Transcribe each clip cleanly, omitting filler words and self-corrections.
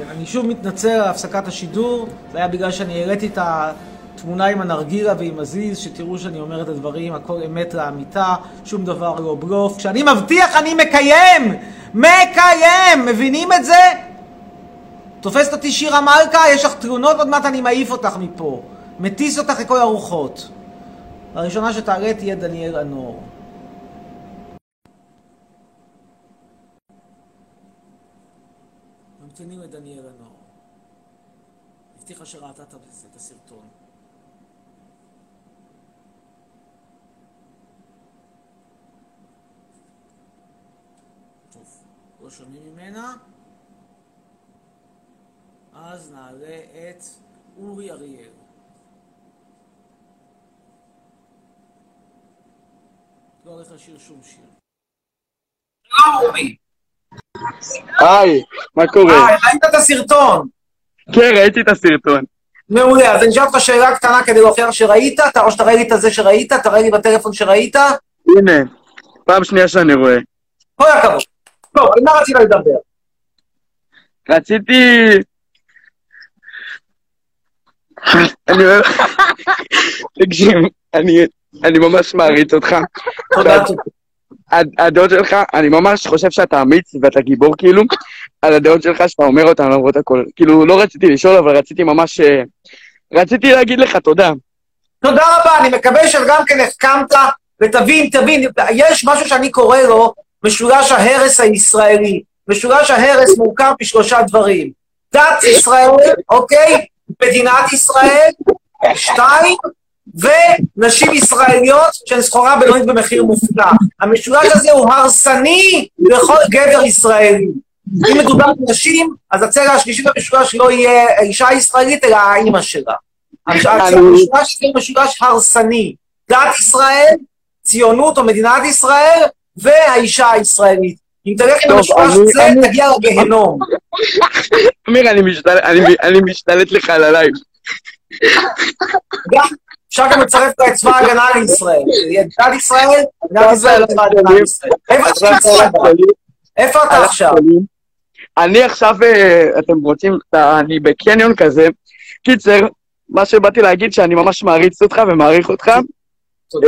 כן, אני שוב מתנצל על הפסקת השידור, זה היה בגלל שאני הראיתי את התמונה עם הנרגילה ועם הזיז, שתראו שאני אומר את הדברים, הכל אמת לאמיתה, שום דבר לא בלוף. כשאני מבטיח אני מקיים! מקיים! מבינים את זה? תופסת אותי שירה מלכה, יש לך תלונות, עוד מעט אני מעיף אותך מפה. מטיס אותך לכל הרוחות. הראשונה שתעלה תהיה דניאל הנור. נמתני לדניאל הנור. הבטיחה שראתה את הסרטון. טוב, לא שומעים ממנה. אז נעלה את אורי אריאל. לא הולך לשיר שום שיר. אורי! היי, מה קורה? היי, ראית את הסרטון? כן, ראיתי את הסרטון. מעולה, אז אני אשאל אותך שאלה קטנה כדי להוכיח שראית, או שתראה לי את זה שראית, תראה לי בטלפון שראית. הנה, פעם שנייה שאני רואה. כל הכבוד. טוב, על מה רצית לדבר? רציתי... אני אוהב... תקשיב, אני ממש מעריץ אותך. תודה. הדעות שלך, אני ממש חושב שאתה אמיץ ואתה גיבור כאילו, על הדעות שלך שאתה אומר אותה, אני לא רואה את הכל. כאילו, לא רציתי לשאול, אבל רציתי ממש... רציתי להגיד לך תודה. תודה רבה, אני מקווה שגם כן הסכמת, ותבין, יש משהו שאני קורא לו משולש ההרס הישראלי. משולש ההרס מורכב בשלושה דברים. דת ישראל, אוקיי? מדינת ישראל, שתיים, ונשים ישראליות שהן סחורה בינונית במחיר מופלא. המשולש הזה הוא הרסני לכל גבר ישראלי. אם מדובר בנשים, אז הצלע השלישית במשולש לא יהיה אישה ישראלית, אלא האמא שלה. המשולש הזה הוא משולש הרסני. דת ישראל, ציונות או מדינת ישראל, והאישה הישראלית. אם תלך עם המשולש הזה, תגיע לגהנום. אמיר, אני משתלט לך על הלייב. גם, אפשר גם לצרף את צבא ההגנה לישראל. ידעת ישראל? ידעת ישראל לצבא ההגנה לישראל. איפה אתה עכשיו? אני עכשיו, אתם רוצים, אני בקניון כזה. קיצר, מה שבאתי להגיד שאני ממש מעריץ אותך ומעריך אותך. תודה.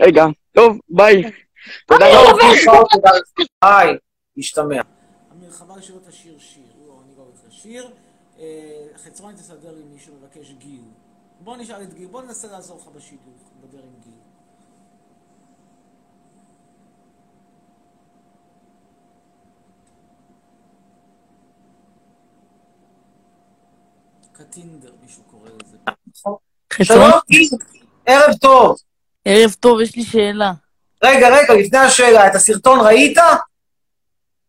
רגע, טוב, ביי. תודה רבה. ביי, נשתמע. אמיר, חבל שלא תשיר שיר. אני לא רוצה לשיר. חצרוני תסדר עם מישהו מבקש גיל. בוא נשאל את גיל, בוא ננסה לעזור לך בשידוך, נדבר עם גיל. קטינדר, מישהו קורא לזה. שלום גיל, ערב טוב. ערב טוב, יש לי שאלה. רגע, לפני השאלה, את הסרטון ראית?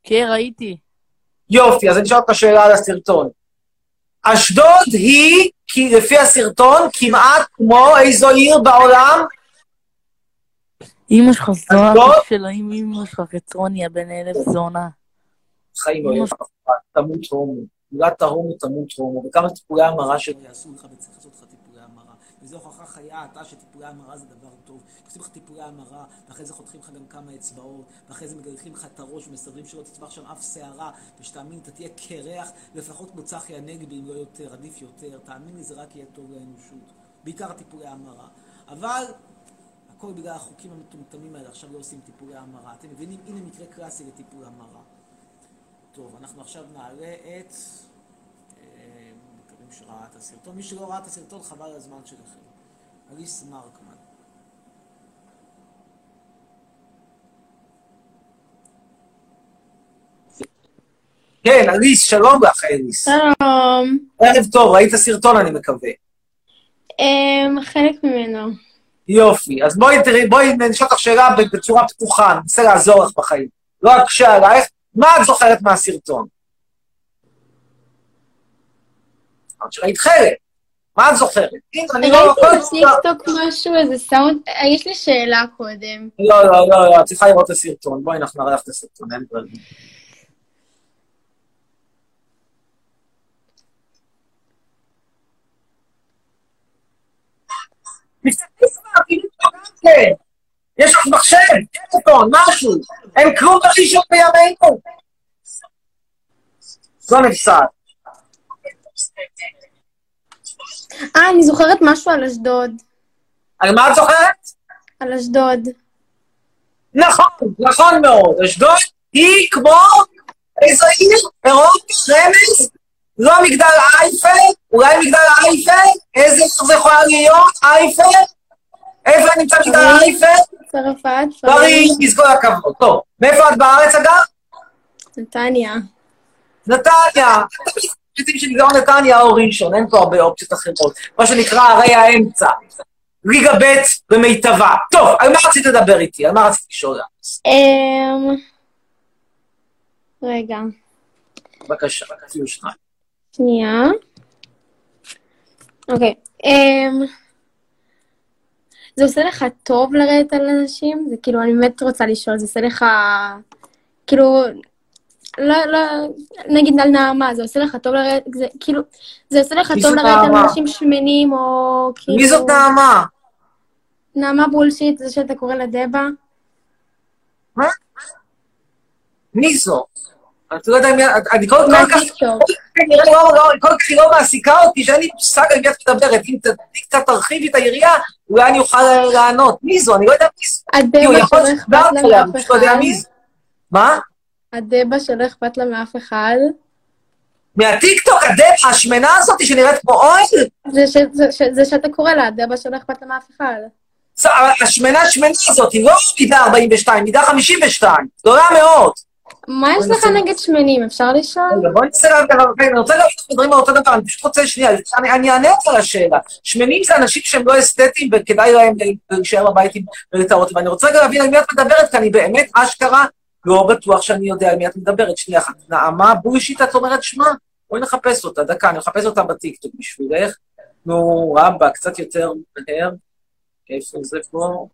כן, ראיתי. יופי, אז אני אשאל אותך שאלה על הסרטון. אשדוד היא, לפי הסרטון, כמעט כמו איזו עיר בעולם? אמא שלך זונה, של אמא שלך חצרוני, הבן אלף זונה. חיים, תמות הומו. תמות הומו, תמות הומו. וכמה טיפולי המרה שלי יעשו לך וצריך לעשות לך טיפולי המרה. וזו הוכחה חיה, אתה שטיפולי המרה זה דבר טוב. עושים לך טיפולי המרה, ואחרי זה חותכים לך גם כמה אצבעות, ואחרי זה מגלחים לך את הראש ומסדרים שלא תצבח שם אף שערה, ושתאמין, אתה תהיה קרח, לפחות כמו צחי הנגבי, אם לא יותר, עדיף יותר, תאמין לי, זה רק יהיה טוב לאנושות. בעיקר טיפולי המרה. אבל, הכל בגלל החוקים המטומטמים האלה, עכשיו לא עושים טיפולי המרה. אתם מבינים, הנה מקרה קלאסי לטיפול המרה. טוב, אנחנו עכשיו נעלה את... מקווים שראה את הסרטון. מי שלא ראה את הסרטון, חבל על הזמן שלכם. אליס מרקמן. כן, אליס, שלום לך, אליס. שלום. ערב טוב, ראית סרטון, אני מקווה. חלק ממנו. יופי, אז בואי נשאל לך שאלה בצורה פתוחה, אני רוצה לעזור לך בחיים. לא אקשה עלייך, מה את זוכרת מהסרטון? את שראית חלק, מה את זוכרת? ראיתי בטיקטוק משהו, איזה סאונד, יש לי שאלה קודם. לא, את צריכה לראות את הסרטון, בואי אנחנו נראה לך את הסרטון, אין דברים. יש לך מחשב, טלפון, משהו, אין כלום בחישוב בימינו. זו נפסד. אני זוכרת משהו על אשדוד. על מה את זוכרת? על אשדוד. נכון, נכון מאוד. אשדוד היא כמו איזה עיר, אירופי, רמז, לא מגדל אייפל, אולי מגדל אייפל, איזה זה יכולה להיות, אייפל, איפה נמצא מגדל אייפל? צרפת. ברי, תזכור הכבוד, טוב. מאיפה את בארץ אגב? נתניה. נתניה. פריטים של גאון נתניה או ראשון, אין פה הרבה אופציות אחרות. מה שנקרא הרי האמצע. ליגה ב' במיטבה. טוב, על מה רצית לדבר איתי? על מה רצית לשאול? רגע. בבקשה, אפילו שניים. שנייה. אוקיי. זה עושה לך טוב לראות על אנשים? זה כאילו, אני באמת רוצה לשאול, זה עושה לך... כאילו... לא, נגיד על נעמה, זה עושה לך טוב לראות, זה כאילו, זה עושה לך טוב לראות על אנשים שמנים, או כאילו... מי זאת נעמה? נעמה בולשיט, זה שאתה קורא לדבא. מה? מי זאת? אתה לא יודע אם... אני כל כך... כל כך היא לא מעסיקה אותי, שאין לי מושג על מי את מדברת. אם קצת תרחיבי את היריעה, אולי אני אוכל לענות. מי זאת? אני לא יודע מי זאת. הדבא שלא אכפת לה מאף אחד. מה? הדבא שלא אכפת לה מאף אחד. מהטיקטוק, הדבא, השמנה הזאת שנראית כמו אוהל? זה שאתה קורא לה, הדבא שלא אכפת לה מאף אחד. השמנה הזאת, היא לא מידה 42, מידה 52. גדולה מאוד. מה יש לך נגד שמנים? אפשר לשאול? בואי נצא לדבר, אני רוצה להגיד את הדברים האותו דבר, אני פשוט רוצה שנייה, אני אענה על השאלה. שמנים זה אנשים שהם לא אסתטיים וכדאי להם להישאר בבית ולטעות. ואני רוצה להבין על מי את מדברת, כי אני באמת אשכרה לא בטוח שאני יודע על מי את מדברת. שנייה אחת, נעמה בולשיט, את אומרת שמה? בואי נחפש אותה, דקה, אני מחפש אותה בטיקטוק בשבילך. נו, רבא, קצת יותר מהר. איפה זה פה?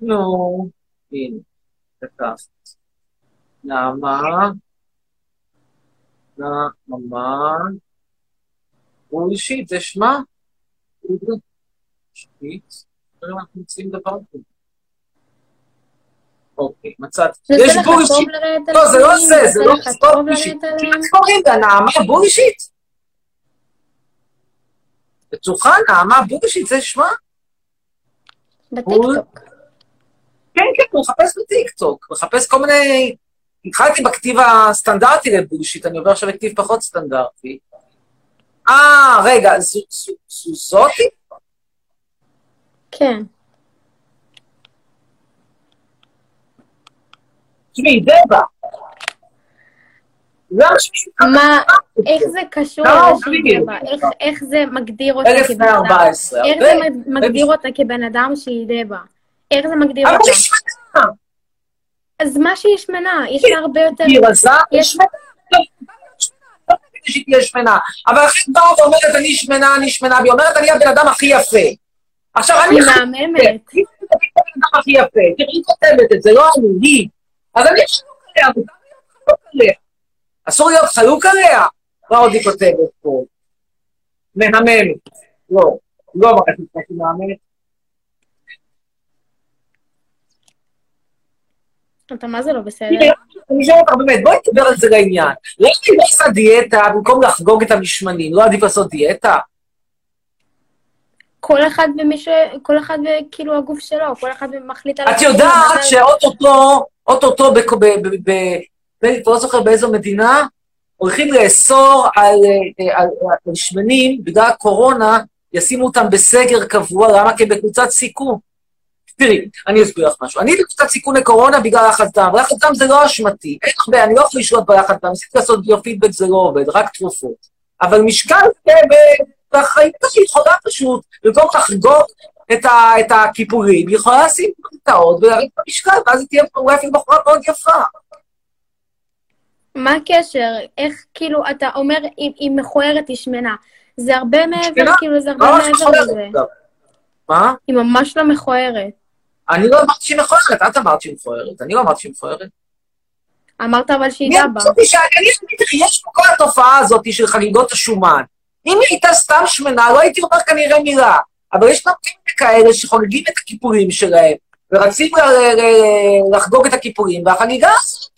נו, הנה, דקה. נעמה, בולשיט, זה שמה? שיט, אנחנו מוצאים דבר כזה. אוקיי, מצאתי. יש בולשיט. לא, זה לא זה, זה לא סטופ בולשיט. איך קוראים לה? נעמה בולשיט? בטוחה, נעמה בולשיט, זה שמה? בטיקטוק. כן, הוא מחפש בטיקטוק, מחפש כל מיני... התחלתי בכתיב הסטנדרטי לבולשיט, אני עובר עכשיו לכתיב פחות סטנדרטי. רגע, זאתי? כן. שמי, דבא. מה, איך זה קשור לנשים דבא? איך זה מגדיר אותה כבן אדם? 14. איך זה מגדיר אותה כבן אדם שהיא דבא? איך זה מגדיר אותה? אבל היא שמנה. אז מה שהיא שמנה, יש לה הרבה יותר... היא רזה, היא שמנה. לא, לא כדי שהיא תהיה שמנה. אבל אחת באה ואומרת, אני שמנה, והיא אומרת, אני הבן אדם הכי יפה. עכשיו, אני חייבת. היא מהממת. היא הבן אדם הכי יפה. היא כותבת את זה, לא אני. אז אני חלוק עליה, מותר להיות חלוק עליה. אסור להיות חלוק עליה. מה עוד היא כותבת פה? מהממת. לא מרחת את זה, היא מהממת. אתה מה זה לא בסדר? אני שואל אותך באמת, בואי נדבר על זה לעניין. לא עדיף לעשות דיאטה במקום לחגוג את המשמנים, לא עדיף לעשות דיאטה? כל אחד כאילו הגוף שלו, כל אחד מחליט על... את יודעת שאוטוטו, אתה לא זוכר באיזו מדינה, הולכים לאסור על משמנים, בגלל הקורונה, ישימו אותם בסגר קבוע, למה? כי בקבוצת סיכון. תראי, אני אסביר לך משהו. אני בקבוצת סיכון לקורונה בגלל לחץ דם. לחץ דם זה לא אשמתי. אין הרבה, אני לא יכול לשלוט בלחץ דם. ניסיתי לעשות ביו-פידבק, זה לא עובד, רק תרופות. אבל משקל זה באחריות יכולה פשוט, במקום לחגוג את הכיפורים, יכולה לשים פריטאות ולהריד במשקל, ואז היא תהיה אולי אפילו בחורה מאוד יפה. מה הקשר? איך כאילו אתה אומר, היא מכוערת, היא שמנה. זה הרבה מעבר, כאילו זה הרבה מעבר לזה. מה? היא ממש לא מכוערת. אני לא אמרתי שהיא מכוערת, את אמרת שהיא מכוערת, אני לא אמרתי שהיא מכוערת. אמרת אבל שהיא דבא. יש פה כל התופעה הזאת של חגיגות השומן. אם היא הייתה סתם שמנה, לא הייתי אומר כנראה מילה, אבל יש נמתים כאלה שחוגגים את הכיפורים שלהם, ורצים לחגוג את הכיפורים, והחגיגה הזאת,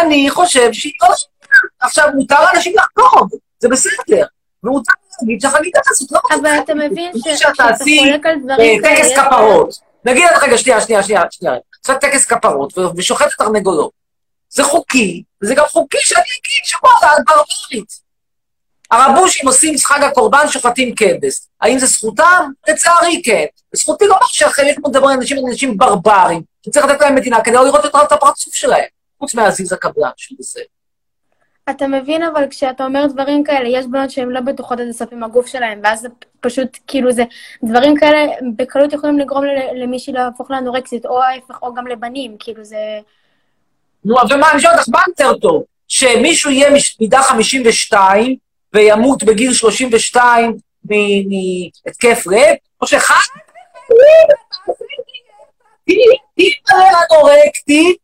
אני חושב שהיא לא שמנה. עכשיו, מותר אנשים לחקוב, זה בסדר. ומותר להגיד שהחליטה תעשות לא חקוב. אבל אתה מבין שאתה עשי טקס כפרות. נגיד לך רגע, שנייה. עושה טקס כפרות ושוחטת תרנגולות. זה חוקי, וזה גם חוקי שאני אגיד שבו, על ברברית. הרבושים עושים שחג הקורבן, שוחטים כבס. האם זה זכותם? לצערי כן. זכותי לומר שהחלק מדברים על אנשים ברברים, שצריך לתת להם מדינה כדי לראות את הפרצוף שלהם, חוץ מהזיז הקבלן של זה. אתה מבין, אבל כשאתה אומר דברים כאלה, יש בנות שהן לא בטוחות את הספים הגוף שלהם, ואז זה פשוט כאילו זה, דברים כאלה בקלות יכולים לגרום למישהי להפוך לאנורקסית, או ההפך, או גם לבנים, כאילו זה... נו, ומה, אני שואל אותך, מה יותר טוב? שמישהו יהיה מידה 52, וימות בגיל 32 מהתקף לב, או שחד... תהיה אנורקטית,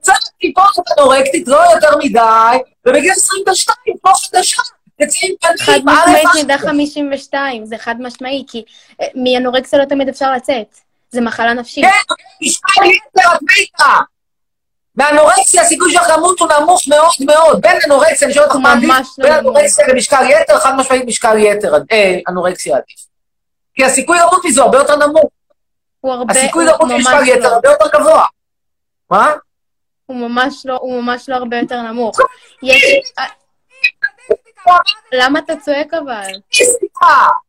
צריך תיפוח את אנורקטית, לא יותר מדי, ובגיל 22 תיפוח את השם, תצאים פנים, חד משמעית מידה 52, זה חד משמעי, כי מאנורקסיה לא תמיד אפשר לצאת, זה מחלה נפשית. כן, משפט ליטר, את מיטה. באנורקסיה הסיכוי שהחמות הוא נמוך מאוד מאוד, בין אנורקסיה, אני שואל אותך מה עדיף, בין אנורקסיה למשקל יתר, חד משמעית משקל יתר, אנורקסיה עדיף. כי הסיכוי לחמות מזה הרבה יותר נמוך. הסיכוי לחמות משקל יתר הרבה יותר גבוה. מה? הוא ממש לא הרבה יותר נמוך. למה אתה צועק אבל?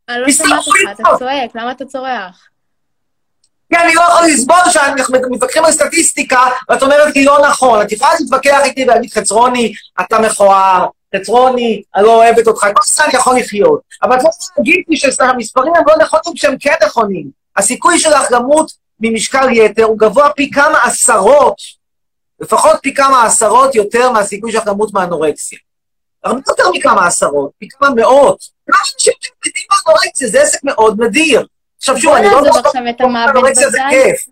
אני לא שמעת לך, אתה צועק, למה אתה צורח? כי אני לא יכול לסבול שאנחנו מתווכחים על סטטיסטיקה, ואת אומרת כי לא נכון. את יכולה להתווכח איתי ולהגיד, חצרוני, אתה מכוער, חצרוני, אני לא אוהבת אותך, כל סתם יכול לחיות. אבל את לא רוצה להגיד לי שהמספרים הם לא נכונים כשהם כן נכונים. הסיכוי של ההחלמות ממשקל יתר הוא גבוה פי כמה עשרות, לפחות פי כמה עשרות יותר מהסיכוי של ההחלמות מהאנורקסיה. הרבה יותר מכמה עשרות, פי כמה מאות. כמה אנשים שמתים באנורקסיה, זה עסק מאוד נדיר. עכשיו שוב, אני לא מוכנות את האנורקסיה, זה כיף.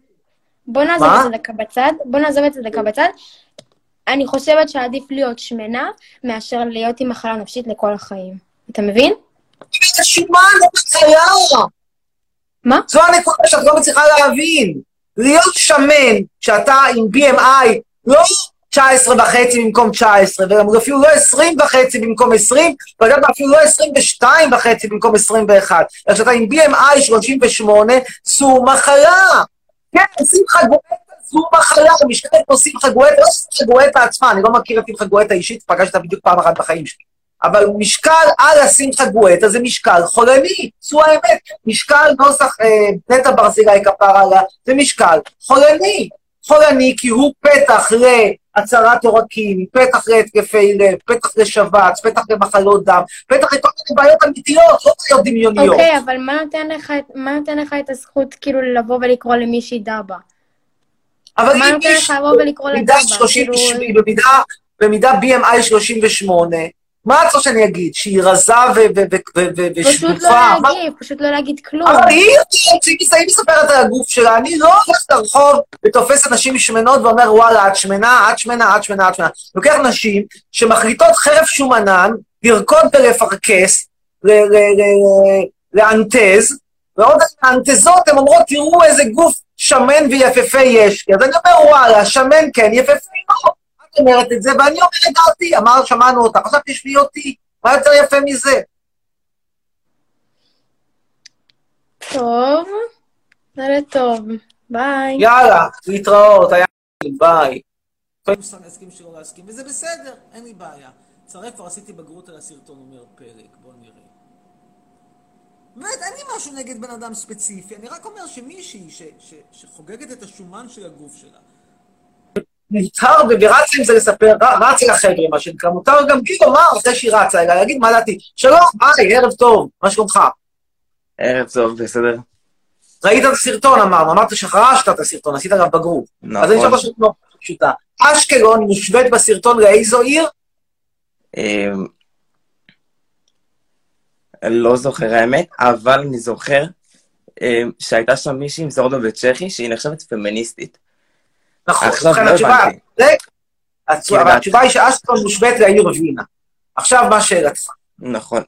בוא נעזוב את זה דקה בצד, אני חושבת שעדיף להיות שמנה, מאשר להיות עם מחלה נפשית לכל החיים. אתה מבין? זה שומן, זה מצוין. מה? זו הנקודה שאת לא מצליחה להבין. להיות שמן, שאתה עם BMI, לא 19.5 במקום 19, ואפילו לא 20.5 במקום 20, ואפילו לא 22.5 במקום 21. אז שאתה עם BMI 38, זו מחלה. כן, שמחה גואטה, זו מחלה. משקלת פה שמחה גואטה, לא שמחה גואטה עצמה. אני לא מכיר את שמחה גואטה אישית, פגשת בדיוק פעם אחת בחיים שלי. אבל משקל על השמחה גואטה זה משקל חולני. זו האמת. משקל נוסח נטע ברזילי כפר עליה, זה משקל חולני. חולני כי הוא פתח ל... הצהרת עורקים, פתח להתקפי לב, פתח לשבץ, פתח למחלות דם, פתח לכל מיני בעיות אמיתיות, לא בעיות דמיוניות. אוקיי, אבל מה נותן לך את הזכות כאילו לבוא ולקרוא למישהי דאבה? מה נותן לך לבוא ולקרוא לדאבה? במידה BMI 38, מה את רוצה שאני אגיד? שהיא רזה ושקופה? פשוט לא להגיד כלום. אבל היא מספרת על הגוף שלה, אני לא הולכת לרחוב ותופס אנשים משמנות ואומר, וואלה, את שמנה, את שמנה, את שמנה, את שמנה. לוקח נשים שמחליטות חרף שומנן, לרקוד ולפרקס, לאנטז, ועוד האנטזות, הן אומרות, תראו איזה גוף שמן ויפפה יש. אז אני אומר, וואלה, שמן כן, יפפה לא. אומרת את זה, ואני אומרת דעתי, אמר, שמענו אותך, עכשיו תשמעי אותי, מה יותר יפה מזה? טוב, נראה טוב, ביי. יאללה, להתראות, היה ביי. לפעמים להסכים שלא להסכים, וזה בסדר, אין לי בעיה. צרי כבר עשיתי בגרות על הסרטון, אומר פרק, בואו נראה. באמת, אין לי משהו נגד בן אדם ספציפי, אני רק אומר שמישהי שחוגגת את השומן של הגוף שלה, נבחר ורצה עם זה לספר, רצה לחבר'ה, מה שנקרא, מותר גם כאילו מה עושה שהיא רצה, אלא להגיד מה דעתי, שלום, היי, ערב טוב, מה שלומך? ערב טוב, בסדר. ראית את הסרטון, אמרת שחרשת את הסרטון, עשית גם בגרוב. נכון. אז אני חושב פשוט לא פשוטה. אשקלון מושווית בסרטון לאיזו עיר? לא זוכר האמת, אבל אני זוכר שהייתה שם מישהי עם זורדו וצ'כי, שהיא נחשבת פמיניסטית. נכון, ובכן התשובה היא שאשקלון מושווית לעיר וינה. עכשיו מה שאלתך? נכון.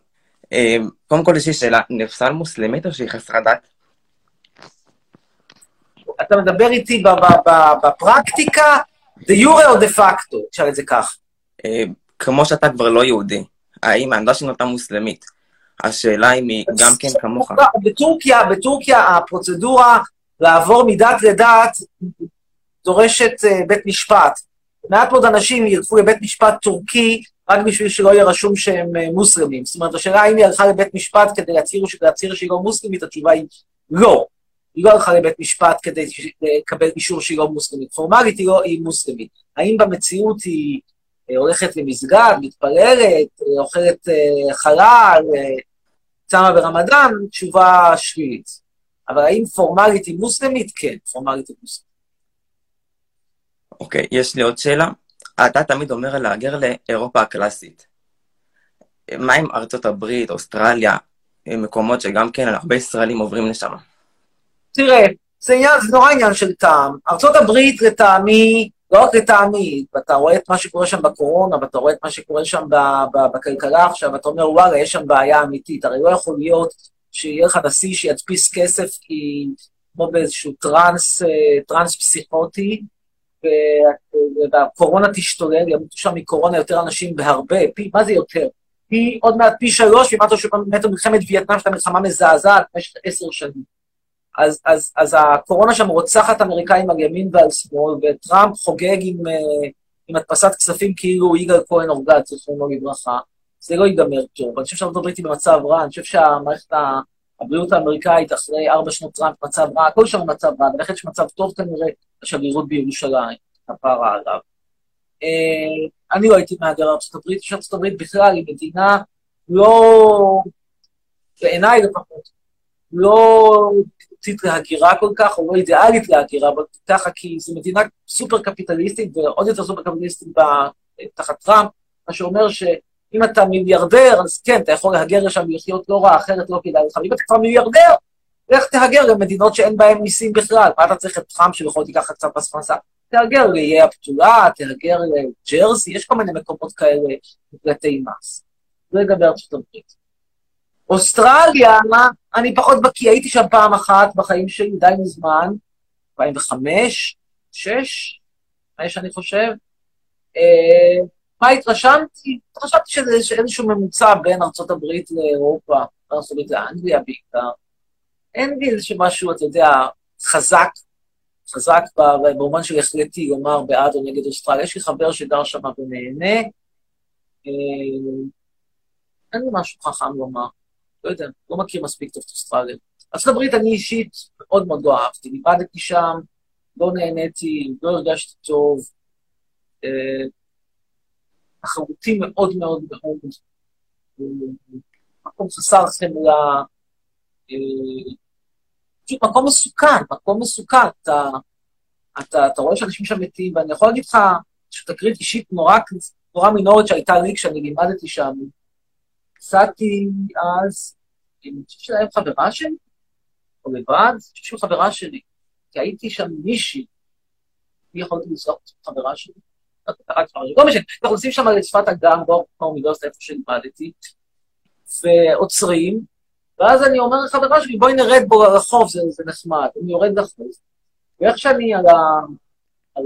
קודם כל יש לי שאלה, נפסל מוסלמית או שהיא חסרת דת? אתה מדבר איתי בפרקטיקה, דה יורה או דה פקטו, תשאל את זה כך. כמו שאתה כבר לא יהודי, האם העמדה שלנו אתה מוסלמית, השאלה היא גם כן כמוך. בטורקיה הפרוצדורה לעבור מדת לדת דורשת בית משפט. מעט מאוד אנשים ילכו לבית משפט טורקי רק בשביל שלא יהיה רשום שהם מוסלמים. זאת אומרת, השאלה אם היא הלכה לבית משפט כדי להצהיר שהיא לא מוסלמית, התשובה היא לא. היא לא הלכה לבית משפט כדי לקבל אישור שהיא לא מוסלמית. פורמלית היא מוסלמית. האם במציאות היא הולכת למסגד, מתפללת, אוכלת חלל, צמה ברמדאן, תשובה שלילית. אבל האם פורמלית היא מוסלמית? כן, פורמלית היא מוסלמית. אוקיי, יש לי עוד שאלה. אתה תמיד אומר להגר לאירופה הקלאסית. מה עם ארצות הברית, אוסטרליה, מקומות שגם כן הרבה ישראלים עוברים לשם? תראה, זה נורא עניין של טעם. ארצות הברית לטעמי, לא רק לטעמי, ואתה רואה את מה שקורה שם בקורונה, ואתה רואה את מה שקורה שם בכלכלה עכשיו, ואתה אומר, וואלה, יש שם בעיה אמיתית. הרי לא יכול להיות שיהיה לך נשיא שידפיס כסף כמו באיזשהו טרנס פסיכוטי, והקורונה תשתולל, ימותו שם מקורונה יותר אנשים בהרבה, פי, מה זה יותר? פי עוד מעט פי 3, ומתו שמתו מלחמת וייטנאם, שאתה מלחמה מזעזעת במשך 10 שנים. אז הקורונה שם רוצחת אמריקאים על ימין ועל שמאל, וטראמפ חוגג עם הדפסת כספים כאילו יגאל כהן אורגד, זכרונו לברכה. זה לא ייגמר טוב. אני חושב שארצות הברית היא במצב רע, אני חושב שהמערכת הבריאות האמריקאית אחרי 4 שנות טראמפ מצב רע, הכל שם מצב רע, ולכן שמצב טוב כנראה השגרירות בירושלים, הפערה עליו. אני לא הייתי מהגר ארצות הברית, שארצות הברית בכלל היא מדינה לא, בעיניי לפחות, לא איטית להגירה כל כך, או לא אידיאלית להגירה, אבל ככה, כי זו מדינה סופר קפיטליסטית, ועוד יותר סופר קפיטליסטית תחת טראמפ, מה שאומר שאם אתה מיליארדר, אז כן, אתה יכול להגר לשם ולחיות לא רע, אחרת לא כדאי לך, ואם אתה כבר מיליארדר, לך תהגר למדינות שאין בהן מיסים בכלל, מה אתה צריך את טראמפ שלכל תיקח קצת מס הכנסה? תהגר לאיי הפתולה, תהגר לג'רזי, יש כל מיני מקומות כאלה מקלטי מס. זה לגבי ארצות הברית. אוסטרליה, אני פחות בקיא, הייתי שם פעם אחת בחיים שלי, די מזמן, 2005, 2006, מה יש אני חושב? מה התרשמתי? התרשמתי שזה איזשהו ממוצע בין ארצות הברית לאירופה, ארצות הברית לאנגליה בעיקר. אין בי איזשהו משהו, אתה יודע, חזק באומן של החלטי, לומר בעד או נגד אוסטרליה. יש לי חבר שגר שם ונהנה, אין לי משהו חכם לומר. לא יודע, לא מכיר מספיק טוב את אוסטרליה. ארצות הברית אני אישית מאוד מאוד לא אהבתי, נבדתי שם, לא נהניתי, לא הרגשתי טוב, תחרותי מאוד מאוד מאוד, מקום חסר חמלה, פשוט מקום מסוכן, אתה רואה שאנשים שם מתים, ואני יכול להגיד לך שתקרית אישית נורא מינורית שהייתה לי כשאני לימדתי שם, נסעתי אז, אני חושב שלהם חברה שלי, או לבד, אני חושב של חברה שלי, כי הייתי שם מישהי, מי יכולתי לסלוח את חברה שלי? לא משנה, אנחנו עושים שם על שפת אגם, בואו מאוניברסיטה איפה שנמדתי, ועוצרים, ואז אני אומר לחברה שלי, בואי נרד בו לרחוב, זה נחמד, אני יורד לחוב, ואיך שאני אני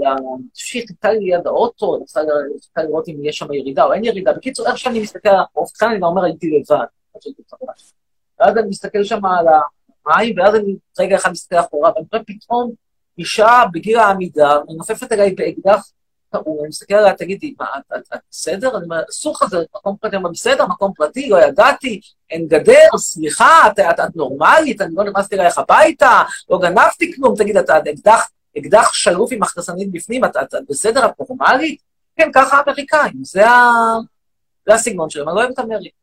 חושב שהיא חיכתה לי ליד האוטו, אני חיכתה לראות אם יש שם ירידה או אין ירידה. בקיצור, איך שאני מסתכל על החוף, כאן אני אומר, הייתי לבד. ואז אני מסתכל שם על המים, ואז אני רגע אחד מסתכל אחורה, ואני רואה פתאום אישה בגיל העמידה, מנופפת אליי באקדח טעון, אני מסתכל עליה, תגידי, מה, את בסדר? אני אומר, אסור כזה, מקום פרטי, אני אומר, בסדר, מקום פרטי, לא ידעתי, אין גדר, סליחה, את נורמלית, אני לא נכנסתי אלייך הביתה, לא גנבתי כלום, תגיד, את אקדח אקדח שלוף עם הכנסנית בפנים, את בסדר הפורמלית? כן, ככה האמריקאים, זה הסגנון שלהם, אני לא אוהב את אמריקה.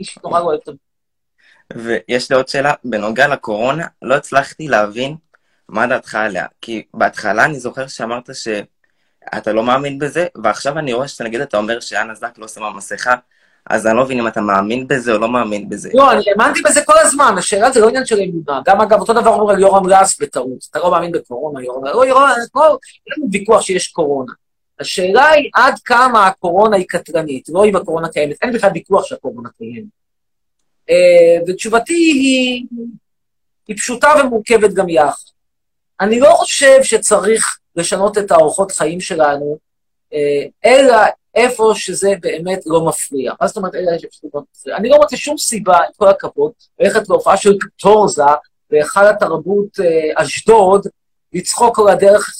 איש נורא לא אוהב את אמריקה. ויש לי עוד שאלה, בנוגע לקורונה, לא הצלחתי להבין מה דעתך עליה, כי בהתחלה אני זוכר שאמרת שאתה לא מאמין בזה, ועכשיו אני רואה שנגיד אתה אומר שאנה זק לא שמה מסכה, אז אני לא מבין אם אתה מאמין בזה או לא מאמין בזה. לא, אני האמנתי בזה כל הזמן, השאלה זה לא עניין של אמונה. גם אגב, אותו דבר אומר על יורם לס בטעות, אתה לא מאמין בקורונה, יורם, אין ויכוח שיש קורונה. השאלה היא עד כמה הקורונה היא קטרנית, לא אם הקורונה קיימת, אין בכלל ויכוח שהקורונה קיימת. ותשובתי היא פשוטה ומורכבת גם יחד. אני לא חושב שצריך לשנות את האורחות חיים שלנו, אלא איפה שזה באמת לא מפריע. מה זאת אומרת, אלא איפה שזה לא מפריע? אני לא רוצה שום סיבה, עם כל הכבוד, ללכת להופעה של קטורזה, בהיכל התרבות אשדוד, לצחוק על הדרך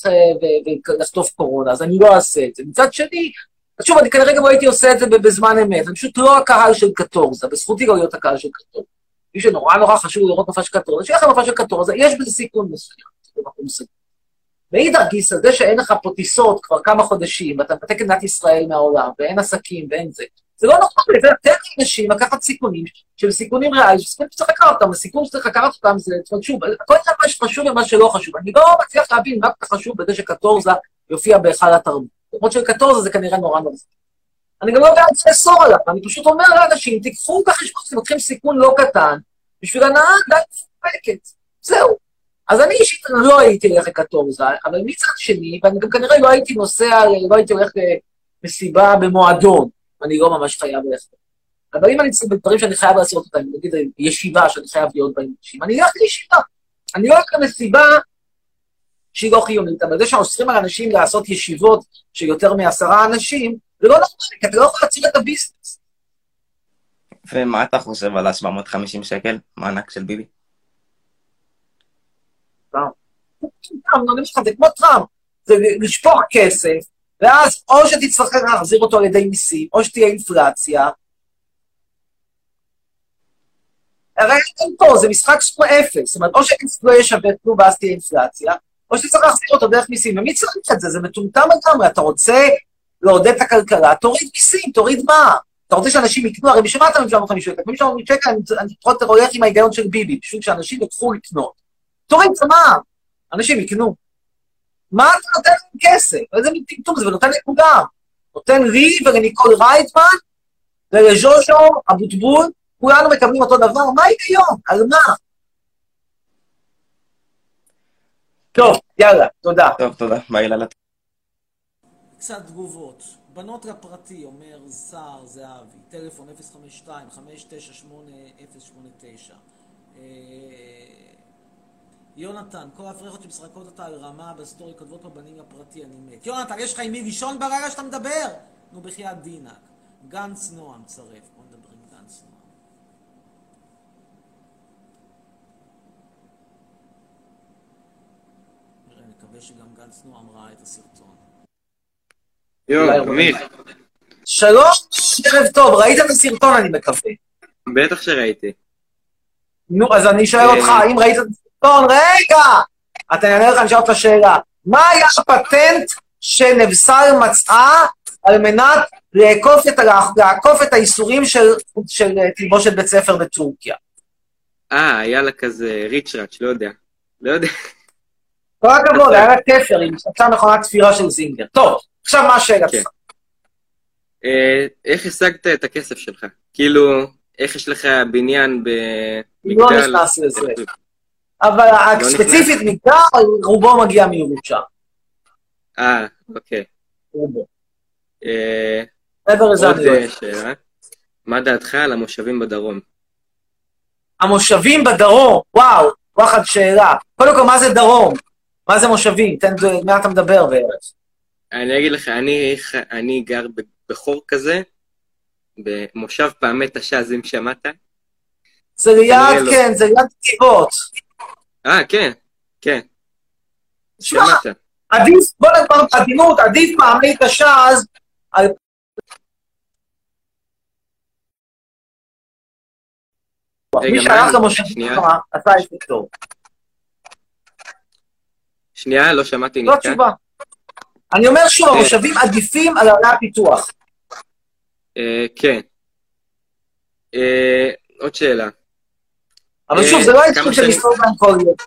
ולחטוף קורונה, אז אני לא אעשה את זה. מצד שני, שוב, אני כנראה גם לא הייתי עושה את זה בזמן אמת, אני פשוט לא הקהל של קטורזה, בזכותי לא להיות הקהל של קטורזה. מי שנורא נורא חשוב לראות מופע של קטורזה, שיהיה לך מופע של קטורזה, יש בזה סיכון מסוים. מאידך גיסא, זה שאין לך פה טיסות כבר כמה חודשים, ואתה מנתק את מדינת ישראל מהעולם, ואין עסקים ואין זה, זה לא נכון, זה לתת לאנשים לקחת סיכונים, שהם סיכונים ריאליים, שסיכונים שצריך לקחת אותם, הסיכון שצריך לקחת אותם זה, שוב, כל אחד מה שחשוב ומה שלא חשוב, אני לא מצליח להבין מה חשוב בזה שקטורזה יופיע בהיכל התרבות, למרות שקטורזה זה כנראה נורא נורא. אני גם לא יודע איך לאסור עליו, אני פשוט אומר לאנשים, תיקחו בחשבון, אתם לוקחים סיכון לא קטן, בשביל הנאה די מפורקת, זהו. אז אני אישית לא הייתי הולך לקטורזה, אבל מצד שני, ואני גם כנראה לא הייתי נוסע, לא הייתי הולך למסיבה במועדון, אני לא ממש חייב ללכת. אבל אם אני צריך בדברים שאני חייב לעשות אותם, נגיד ישיבה שאני חייב להיות בהם נשים, אני הולך לישיבה. אני הולך למסיבה שהיא לא חיונית, אבל זה שאוסרים על אנשים לעשות ישיבות של יותר מ10 אנשים, זה לא נכון, כי אתה לא יכול להציל את הביזנס. ומה אתה חושב על ה-750 שקל מענק של ביבי? זה כמו טראמפ, זה לשפוך כסף, ואז או שתצטרך להחזיר אותו על ידי מיסים, או שתהיה אינפלציה. הרי אין פה, זה משחק של אפס, זאת אומרת, או שהכסף לא ישווה כלום ואז תהיה אינפלציה, או שתצטרך להחזיר אותו דרך מיסים, ומי צריך את זה? זה מטומטם לגמרי, אתה רוצה לעודד את הכלכלה, תוריד מיסים, תוריד מה? אתה רוצה שאנשים יקנו, הרי בשביל מה אתה משלם 50 שקל? אני פחות הולך עם ההיגיון של ביבי, בשביל שאנשים יקחו לקנות. תורים, מה? אנשים יקנו. מה אתה נותן להם כסף? איזה מין טמטום זה, ונותן לכולם. נותן לי ולניקול רייטמן, ולז'וז'ו, אבוטבול, כולנו מקבלים אותו דבר, מה ההיגיון? על מה? טוב, יאללה, תודה. טוב, תודה, ביי לילה. קצת תגובות. בנות לפרטי, אומר סער זהבי, טלפון 052-598-089. יונתן, כל הפרחות שמשחקות אותה על רמה בסטורי, כותבות בבנים הפרטי, אני מת. יונתן, יש לך עם מי לישון ברגע שאתה מדבר? נו, בחיית דינק. גנץ נועם צרף. בוא נדבר עם גנץ נועם. נראה, נקווה שגם גנץ נועם ראה את הסרטון. יום, אמיר. שלום, ערב טוב, ראית את הסרטון, אני מקווה. בטח שראיתי. נו, אז אני אשאל אותך, האם ראית את הסרטון? טוב, רגע! אתה נענה לך, אני שאלה אותה שאלה. מה היה הפטנט שנבסל מצאה על מנת לעקוף את האיסורים של תלבושת בית ספר בטורקיה? היה לה כזה ריצ'ראץ', לא יודע. לא יודע. כל הכבוד, היה לה תפר, היא משתמשה מכונת תפירה של זינגר. טוב, עכשיו מה השאלה שלך? איך השגת את הכסף שלך? כאילו, איך יש לך בניין במגדל? לא נכנס לזה. אבל ספציפית מגדר, רובו מגיע מירושה. אוקיי. רובו. עוד שאלה. מה דעתך על המושבים בדרום? המושבים בדרום? וואו, וואחד שאלה. קודם כל, מה זה דרום? מה זה מושבים? תן, מה אתה מדבר בארץ? אני אגיד לך, אני גר בחור כזה, במושב פעמי תשז, אם שמעת. זה ליד, כן, זה ליד קיבות. כן, כן. שמע, עדיף, בוא נדבר בעדינות, עדיף פעמי תשז על... מי שהלך למושבים שלך, אתה יש לי טוב. שנייה, לא שמעתי ניתן. לא תשובה. אני אומר שוב, המושבים עדיפים על עלי הפיתוח. כן. עוד שאלה. אבל שוב, זה לא ההתחיל של מספור באנקוריות.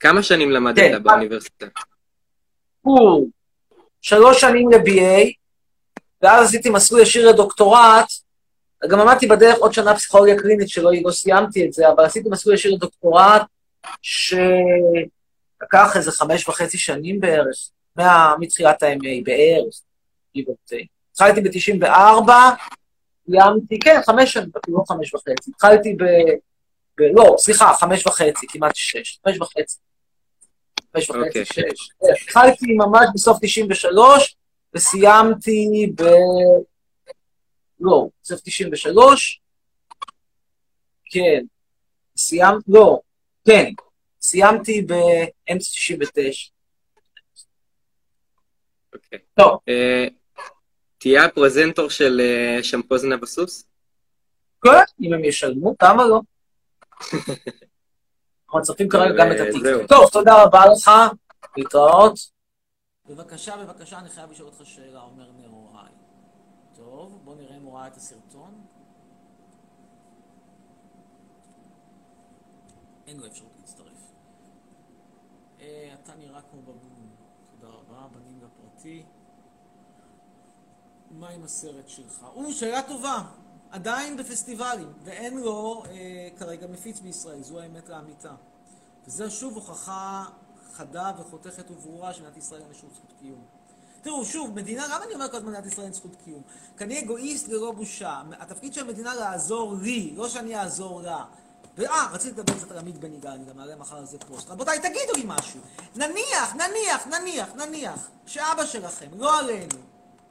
כמה שנים למדת באוניברסיטה? 3 שנים ל-BA, ואז עשיתי מסלול ישיר לדוקטורט, גם עמדתי בדרך עוד שנה פסיכולוגיה קלינית, שלא סיימתי את זה, אבל עשיתי מסלול ישיר לדוקטורט, שלקח איזה 5.5 שנים בערך, מתחילת ה-MA, בערך, התחלתי ב-94, סיימתי, כן, 5 שנים, לא 5.5. התחלתי לא, סליחה, 5.5, כמעט 6, 5.5. 5.5-6. התחלתי ממש בסוף 93, וסיימתי ב... לא, בסוף 93, כן, סיימתי, לא, כן, סיימתי באמצע 99. אוקיי. טוב. תהיה הפרזנטור של שמפוזנה בסוס? כן, אם הם ישלמו, כמה לא. אנחנו צריכים כרגע גם את הטיקטוק. טוב, תודה רבה לך, להתראות. בבקשה, בבקשה, אני חייב לשאול אותך שאלה, אומר נאוראי. טוב, בוא נראה אם הוא ראה את הסרטון. אין לו אפשרות להצטרף. אתה נראה כמו בבום. תודה רבה, בנים לפרטי. מה עם הסרט שלך? שאלה טובה. עדיין בפסטיבלים, ואין לו כרגע מפיץ בישראל, זו האמת לאמיתה. וזה שוב הוכחה חדה וחותכת וברורה שמדינת ישראל אין שום זכות קיום. תראו, שוב, מדינה, למה אני אומר כל הזמן מדינת ישראל אין זכות קיום? כי אני אגואיסט ללא בושה. התפקיד של המדינה לעזור לי, לא שאני אעזור לה. רציתי לדבר קצת על עמית בן יגאל, אני גם אראה מחר איזה פוסט. רבותיי, תגידו לי משהו. נניח, שאבא שלכם, לא עלינו,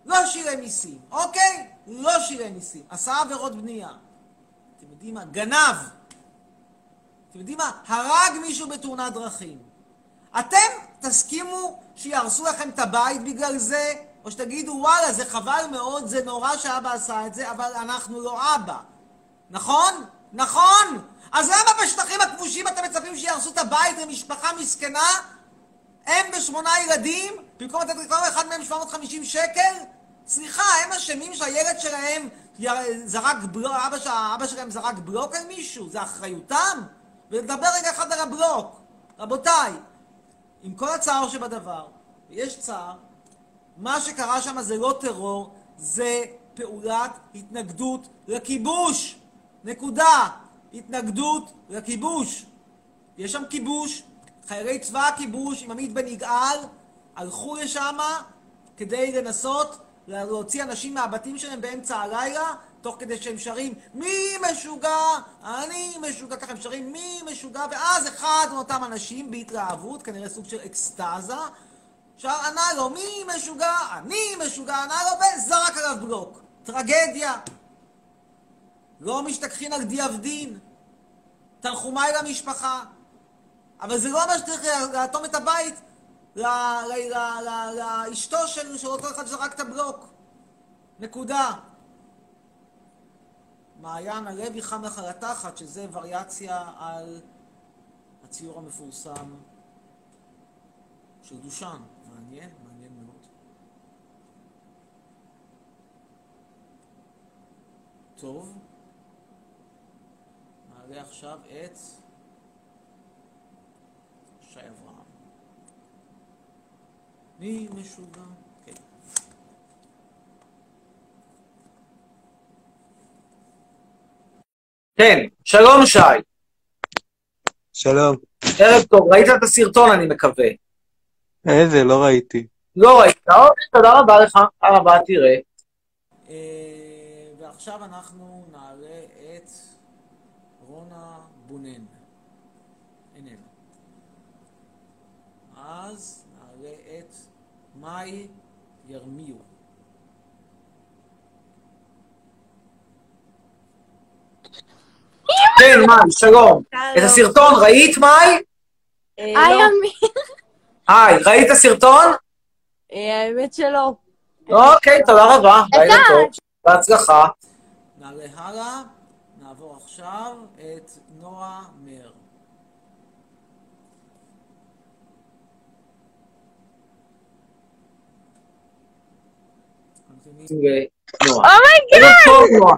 לא שילם מיסים, אוקיי? לא שילם מיסים, עשה עבירות בנייה. אתם יודעים מה? גנב. אתם יודעים מה? הרג מישהו בתאונת דרכים. אתם תסכימו שיהרסו לכם את הבית בגלל זה, או שתגידו, וואלה, זה חבל מאוד, זה נורא שאבא עשה את זה, אבל אנחנו לא אבא. נכון? נכון? אז למה בשטחים הכבושים אתם מצפים שיהרסו את הבית למשפחה מסכנה? הם ב8 ילדים, במקום לתת לכל אחד מהם 750 שקל? סליחה, הם אשמים שהילד שלהם זרק בלוק, אבא שלהם זרק בלוק על מישהו? זה אחריותם? ולדבר רגע אחד על הבלוק. רבותיי, עם כל הצער שבדבר, ויש צער, מה שקרה שם זה לא טרור, זה פעולת התנגדות לכיבוש. נקודה. התנגדות לכיבוש. יש שם כיבוש, חיילי צבא הכיבוש עם עמית בן יגאל, הלכו לשם כדי לנסות להוציא אנשים מהבתים שלהם באמצע הלילה, תוך כדי שהם שרים מי משוגע, אני משוגע, ככה הם שרים מי משוגע, ואז אחד מאותם אנשים בהתלהבות, כנראה סוג של אקסטאזה, ענה לו מי משוגע, אני משוגע, ענה לו וזרק עליו בלוק. טרגדיה. לא משתכחין על דיאבדין. תנחומיי למשפחה. אבל זה לא מה שצריך לאטום את הבית לאשתו של אותו אחד שזרק את הבלוק. נקודה. מעיין הלוי חם לך על התחת, שזה וריאציה על הציור המפורסם של דושן. מעניין, מעניין מאוד. טוב. נעלה עכשיו את שי אברהם. מי משוגע? כן. כן, שלום שי. שלום. ערב טוב, ראית את הסרטון אני מקווה. איזה, לא ראיתי. לא ראית, תודה רבה לך, הרבה תראה. ועכשיו אנחנו נעלה את רונה בונן. איננו. אז נעלה את מאי ירמיו. כן, מאי, שלום. את הסרטון ראית, מאי? היי, אמיר. היי, ראית את הסרטון? האמת שלא. אוקיי, תודה רבה. לילה טוב. בהצלחה. נעלה הלאה. נעבור עכשיו את נועה מר.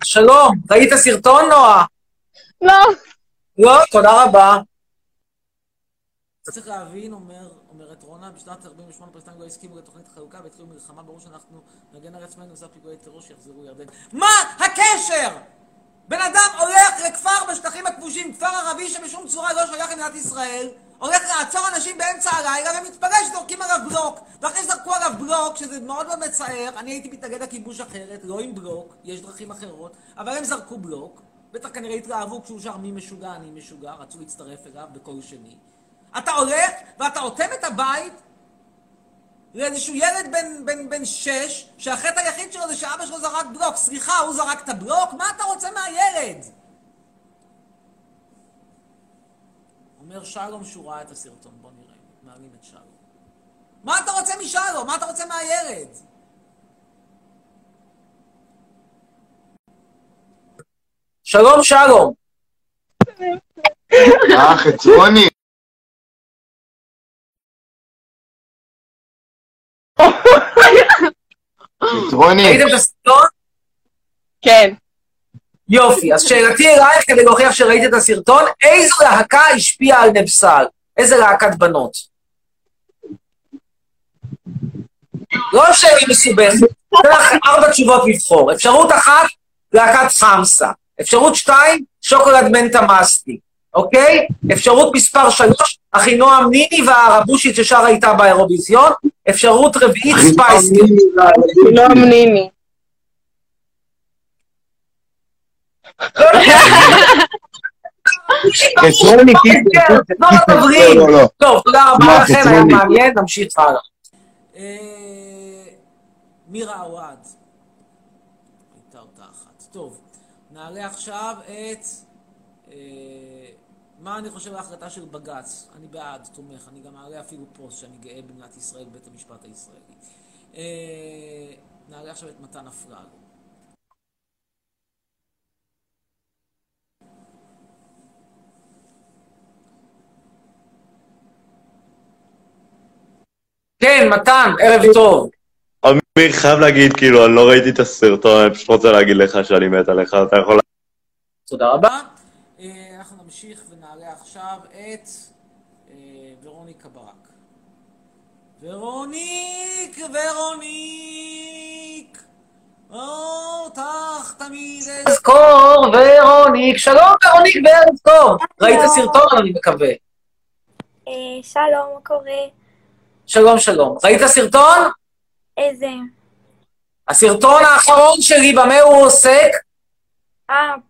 שלום, ראית סרטון נועה? לא. לא, תודה רבה. צריך להבין, אומרת רונה, בשנת 48 פלסטינים לא הסכימו לתוכנית החלוקה והתחילו מלחמה, ברור שאנחנו נגן על עצמנו וזה פיגועי טרור שיחזרו לירדן. מה הקשר? בן אדם הולך לכפר בשטחים הכבושים, כפר ערבי שבשום צורה לא שייך למדינת ישראל, הולך לעצור אנשים באמצע הלילה ומתפרש שזורקים עליו בלוק, ואחרי שזרקו עליו בלוק, שזה מאוד לא מצער, אני הייתי מתנגד לכיבוש אחרת, לא עם בלוק, יש דרכים אחרות, אבל הם זרקו בלוק, בטח כנראה התלהבו כשהוא שר מי משוגע, אני משוגע, רצו להצטרף אליו בקול שני. אתה הולך ואתה עותם את הבית לאיזשהו ילד בן 6, שהחטא היחיד שלו זה שאבא שלו זרק בלוק. סליחה, הוא זרק את הבלוק? מה אתה רוצה מהילד? אומר שלום שהוא ראה את הסרטון, בוא נראה, מעלים את שלום. מה אתה רוצה משלום? מה אתה רוצה מהילד? שלום, שלום. חצרוני. חצרוני. ראיתם את הסרטון? כן. יופי, אז שאלתי אלייך כדי להוכיח שראית את הסרטון, איזו להקה השפיעה על נבסל? איזה להקת בנות? לא אפשר לי מסובך, תן לך 4 תשובות לבחור. אפשרות 1, להקת חמסה. אפשרות 2, שוקולד מנטה מסטיק, אוקיי? אפשרות מספר 3, אחינועם ניני והרבושית ששרה איתה באירוויזיון. אפשרות רביעית, ספייס. אחינועם ניני. טוב, תודה רבה לכם, היה מעניין, נמשיך הלאה. מירה אוהד. הייתה אותה אחת. טוב, נעלה עכשיו את... מה אני חושב להחלטה של בג"ץ? אני בעד, תומך, אני גם אעלה אפילו פוסט שאני גאה במדינת ישראל, בית המשפט הישראלי. נעלה עכשיו את מתן אפללו. כן, מתן, ערב טוב. אמיר, חייב להגיד, כאילו, אני לא ראיתי את הסרטון, אני פשוט רוצה להגיד לך שאני מת עליך, אתה יכול... תודה רבה. אנחנו נמשיך ונעלה עכשיו את ורוניקה ברק. ורוניק, אותך תמיד... אזכור, ורוניק, שלום ורוניק וערב טוב. ראית סרטון, אני מקווה. שלום, מה קורה? שלום, שלום. ראית סרטון? איזה? הסרטון האחרון שלי, במה הוא עוסק?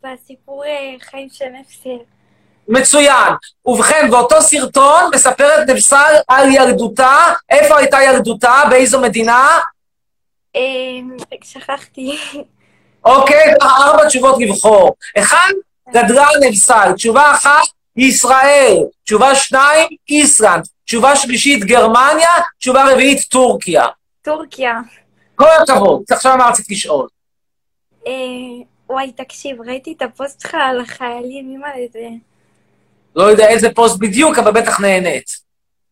בסיפור חיים של נפסל. מצוין. ובכן, באותו סרטון מספרת נפסל על ילדותה. איפה הייתה ילדותה? באיזו מדינה? שכחתי. אוקיי, 4 תשובות לבחור. 1, גדלה נפסל. תשובה 1, ישראל. תשובה 2, איסלנד. תשובה 3, גרמניה. תשובה 4, טורקיה. טורקיה. כל הכבוד. עכשיו מה רציתי לשאול? וואי, תקשיב, ראיתי את הפוסט שלך על החיילים, אימא לזה. לא יודע איזה פוסט בדיוק, אבל בטח נהנית.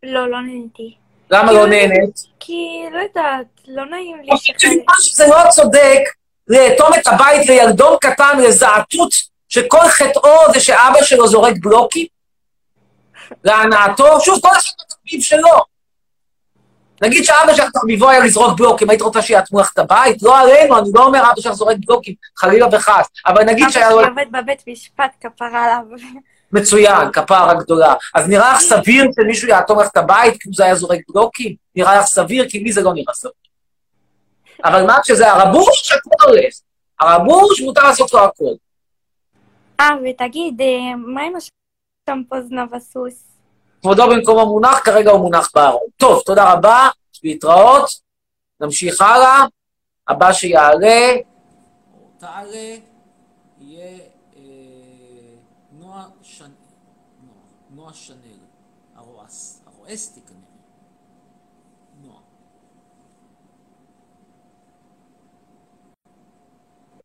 לא, לא נהניתי. למה לא נהנית? כי, לא יודעת, לא נעים לי שחיילים. זה לא צודק לאטום את הבית לילדון קטן לזעתות, שכל חטאו זה שאבא שלו זורק בלוקי, להנעתו, שוב, כל השם התחביב שלו. נגיד שאבא שלך תחביבו היה לזרוק בלוקים, היית רוצה שיעתמו לך את הבית? לא עלינו, אני לא אומר אבא שלך זורק בלוקים, חלילה וחס, אבל נגיד שהיה... אבא שעובד בבית משפט, כפרה עליו. מצוין, כפרה גדולה. אז נראה לך סביר שמישהו יעתום לך את הבית, כי הוא זה היה זורק בלוקים? נראה לך סביר, כי מי זה לא נראה סביר. אבל מה שזה הרבוש שכבר הולך. הרבוש מותר לעשות לו הכל. ותגיד, מה עם השמפוזנה וסוס? כבודו במקום המונח, כרגע הוא מונח בארון. טוב, תודה רבה, להתראות, נמשיך הלאה, הבא שיעלה, או תעלה, יהיה נועה שנל, הרואסטי כנראה, נועה.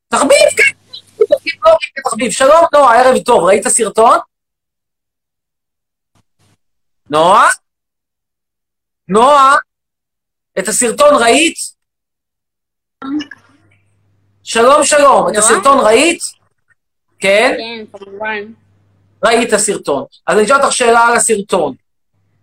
תחביב, כן, תחביב, שלום נועה, ערב טוב, ראית סרטון? נועה? נועה? את הסרטון ראית? שלום, שלום. את הסרטון ראית? כן? כן, כמובן. ראית את הסרטון. אז אני אשאל אותך שאלה על הסרטון.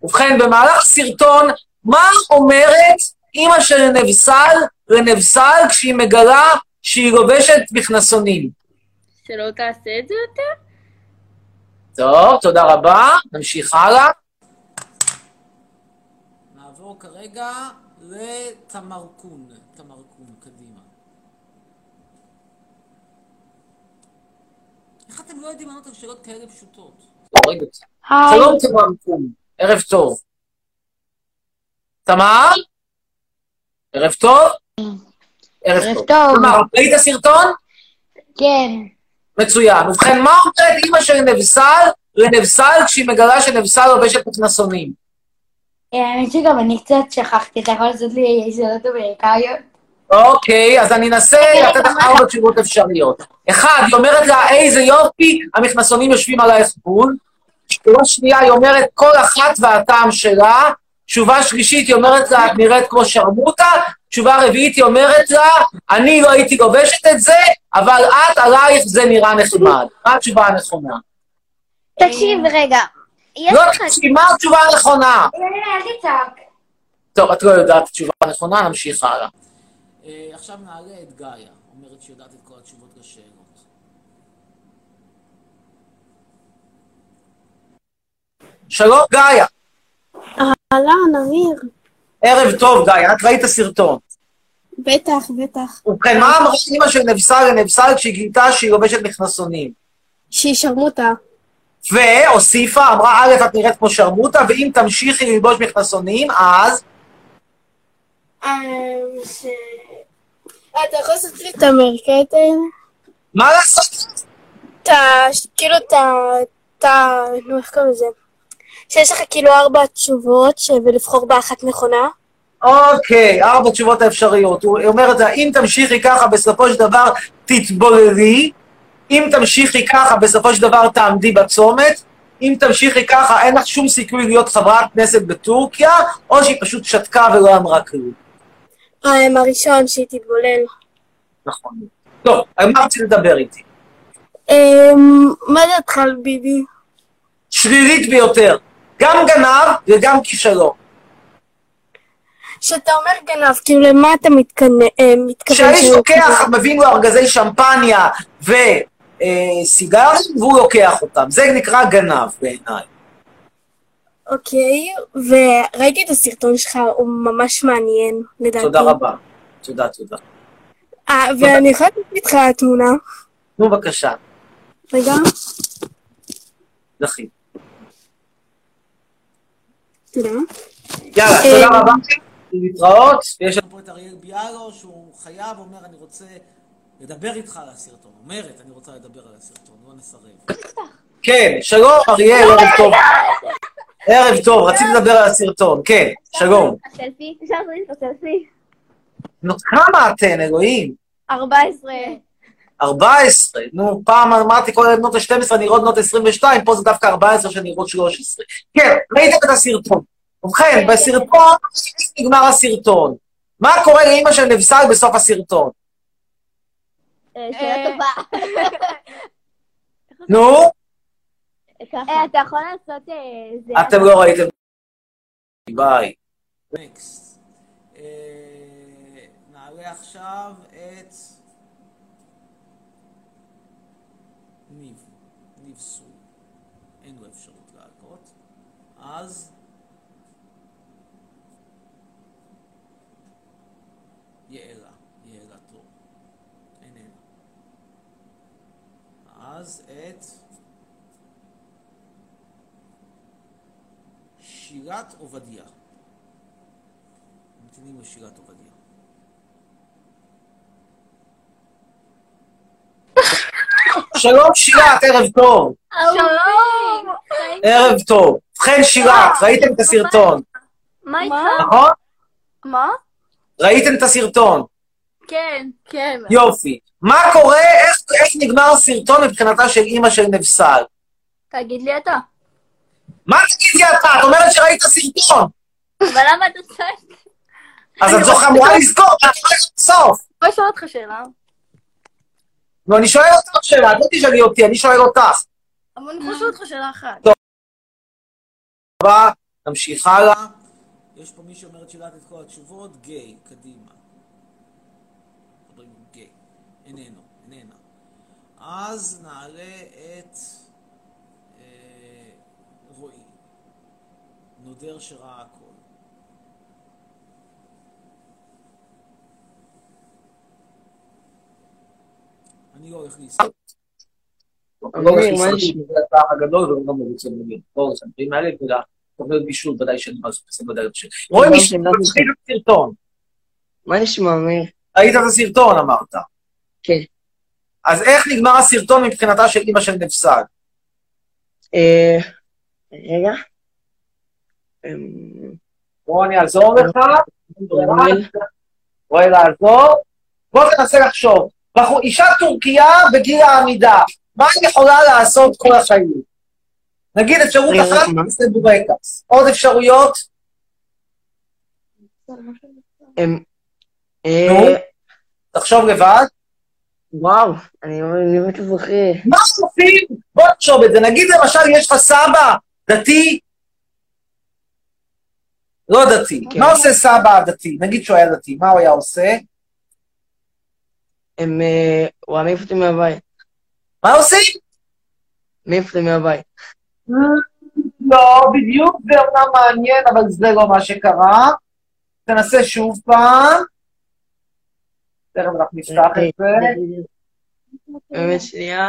ובכן, במהלך סרטון, מה אומרת אמא של נבסל לנבסל כשהיא מגלה שהיא לובשת מכנסונים? שלא תעשה את זה יותר? טוב, תודה רבה. נמשיך הלאה. כרגע לתמרקון, קדימה. איך אתם לא יודעים לענות על שאלות כאלה פשוטות? שלום תמרקון, ערב טוב. תמר? ערב טוב? ערב טוב. תמר, ראית הסרטון? כן. מצוין. ובכן, מה אומרת אימא של נבסל לנבסל כשהיא מגלה שנבסל לובשת מכנסונים? האמת שגם אני קצת שכחתי, אתה יכול לעשות לי שאלות אמריקאיות? אוקיי, אז אני אנסה לתת לך 4 תשובות אפשריות. 1, היא אומרת לה, איזה יופי, המכנסונים יושבים על האסבול. תשובה שנייה, היא אומרת, כל אחת והטעם שלה. תשובה שלישית, היא אומרת לה, את נראית כמו שרמוטה. תשובה רביעית, היא אומרת לה, אני לא הייתי גובשת את זה, אבל את עלייך זה נראה נחמד. מה התשובה הנכונה? תקשיב רגע. לא, תקשיב, מה התשובה הנכונה? טוב, את לא יודעת התשובה הנכונה, נמשיך הלאה. עכשיו נעלה את גאיה, אומרת שיודעת את כל התשובות לשאלות. שלום גאיה. אהלן, אמיר. ערב טוב גאיה, את ראית הסרטון. בטח, בטח. ובכן, מה אמרה אימא של נבסל לנבסל כשהיא גילתה שהיא לובשת מכנסונים? שהיא שרמוטה. והוסיפה, אמרה א', את נראית כמו שרמוטה, ואם תמשיכי ללבוש מכנסונים, אז... אתה יכול לעשות לי את המרקטן? מה לעשות? כאילו אתה... נו, איך קוראים לזה? שיש לך כאילו 4 תשובות ולבחור באחת נכונה? אוקיי, 4 תשובות האפשריות. הוא אומר את זה, אם תמשיכי ככה בסופו של דבר תתבוללי, אם תמשיכי ככה בסופו של דבר תעמדי בצומת, אם תמשיכי ככה אין לך שום סיכוי להיות חברת כנסת בטורקיה, או שהיא פשוט שתקה ולא אמרה כלום. הם הראשון שהיא תתבולל. נכון. טוב, מה רצית לדבר איתי? מה דעתך על ביבי? שלילית ביותר. גם גנב וגם כישלון. כשאתה אומר גנב, כאילו למה אתה מתכוון? כשאיש לוקח, מביאים לו ארגזי שמפניה וסיגר, והוא לוקח אותם. זה נקרא גנב בעיניי. אוקיי, וראיתי את הסרטון שלך, הוא ממש מעניין, לדעתי. תודה רבה. תודה, תודה. ואני יכולה להגיד לך התמונה? נו, בבקשה. רגע. לכי. תודה. יאללה, תודה רבה. להתראות. ויש לנו פה את אריאל ביאלו, שהוא חייב, אומר, אני רוצה לדבר איתך על הסרטון. אומרת, אני רוצה לדבר על הסרטון, לא נסרב. כן, שלום אריאל, ערב טוב. ערב טוב, רציתי לדבר על הסרטון, כן, שלום. הסלפי, אפשר להגיד את הסלפי. נו, כמה אתן, אלוהים? 14. 14, נו, פעם אמרתי כל בנות ה-12 נראות בנות 22, פה זה דווקא 14 שנראות 13. כן, ראיתם את הסרטון. ובכן, בסרטון, נגמר הסרטון. מה קורה לאמא של נבסל בסוף הסרטון? שאלה טובה. נו? אתה יכול לעשות זה... אתם לא ראיתם... ביי. נקסט. נעלה עכשיו את... ניב. ניב סו. אין לו אפשרות להקות. אז... יעלה. יעלה טוב. איננה. אז את... שירת עובדיה. נתנים לשירת עובדיה. שלום שירת, ערב טוב. שלום. ערב טוב. ובכן שירת, ראיתם את הסרטון. מה איתך? נכון? מה? ראיתם את הסרטון. כן, כן. יופי. מה קורה, איך נגמר הסרטון מבחינתה של אמא של נבסל? תגיד לי אתה. מה תגידי אתה? את אומרת שראית סרטון. אבל למה את עושה את זה? אז את זוכה אמורה לזכור, את רואה את הסוף. אני שואל אותך שאלה. לא, אני שואל אותך שאלה, לא תשאלי אותי, אני שואל אותך. אבל אני חושב אותך שאלה אחת. טוב. נמשיך הלאה. יש פה מי שאומרת שאלת את כל התשובות, גיי, קדימה. גיי, איננו, איננה. אז נעלה את... רואי, נודר שראה הכל. אני לא הולך להסתכל. אני לא הולך להסתכל, זה הפער הגדול, ואני לא מרוצה מבין. בואו, זה מבין מהלב, תודה. תובד בישוב, ודאי שאני עושה בדרך של... רואים מישהו, תתחיל את הסרטון. מה נשמע, אמיר? ראית את הסרטון, אמרת. כן. אז איך נגמר הסרטון מבחינתה של אמא של נפסד? רגע. בואו אני אעזור לך. בואי לעזור. בואו תנסה לחשוב. אישה טורקיה בגיל העמידה. מה היא יכולה לעשות כל החיים? נגיד אפשרות אחת, זה בורקס. עוד אפשרויות? תחשוב לבד. וואו, אני באמת זוכר. מה עושים? בוא תחשוב את זה. נגיד למשל, יש לך סבא דתי? לא דתי. מה עושה סבא הדתי? נגיד שהוא היה דתי, מה הוא היה עושה? הוא מעיף אותי מהבית. מה עושים? מעיף אותי מהבית. לא, בדיוק זה אומנם מעניין, אבל זה לא מה שקרה. תנסה שוב פעם. תכף אנחנו נפתח את זה. באמת שנייה.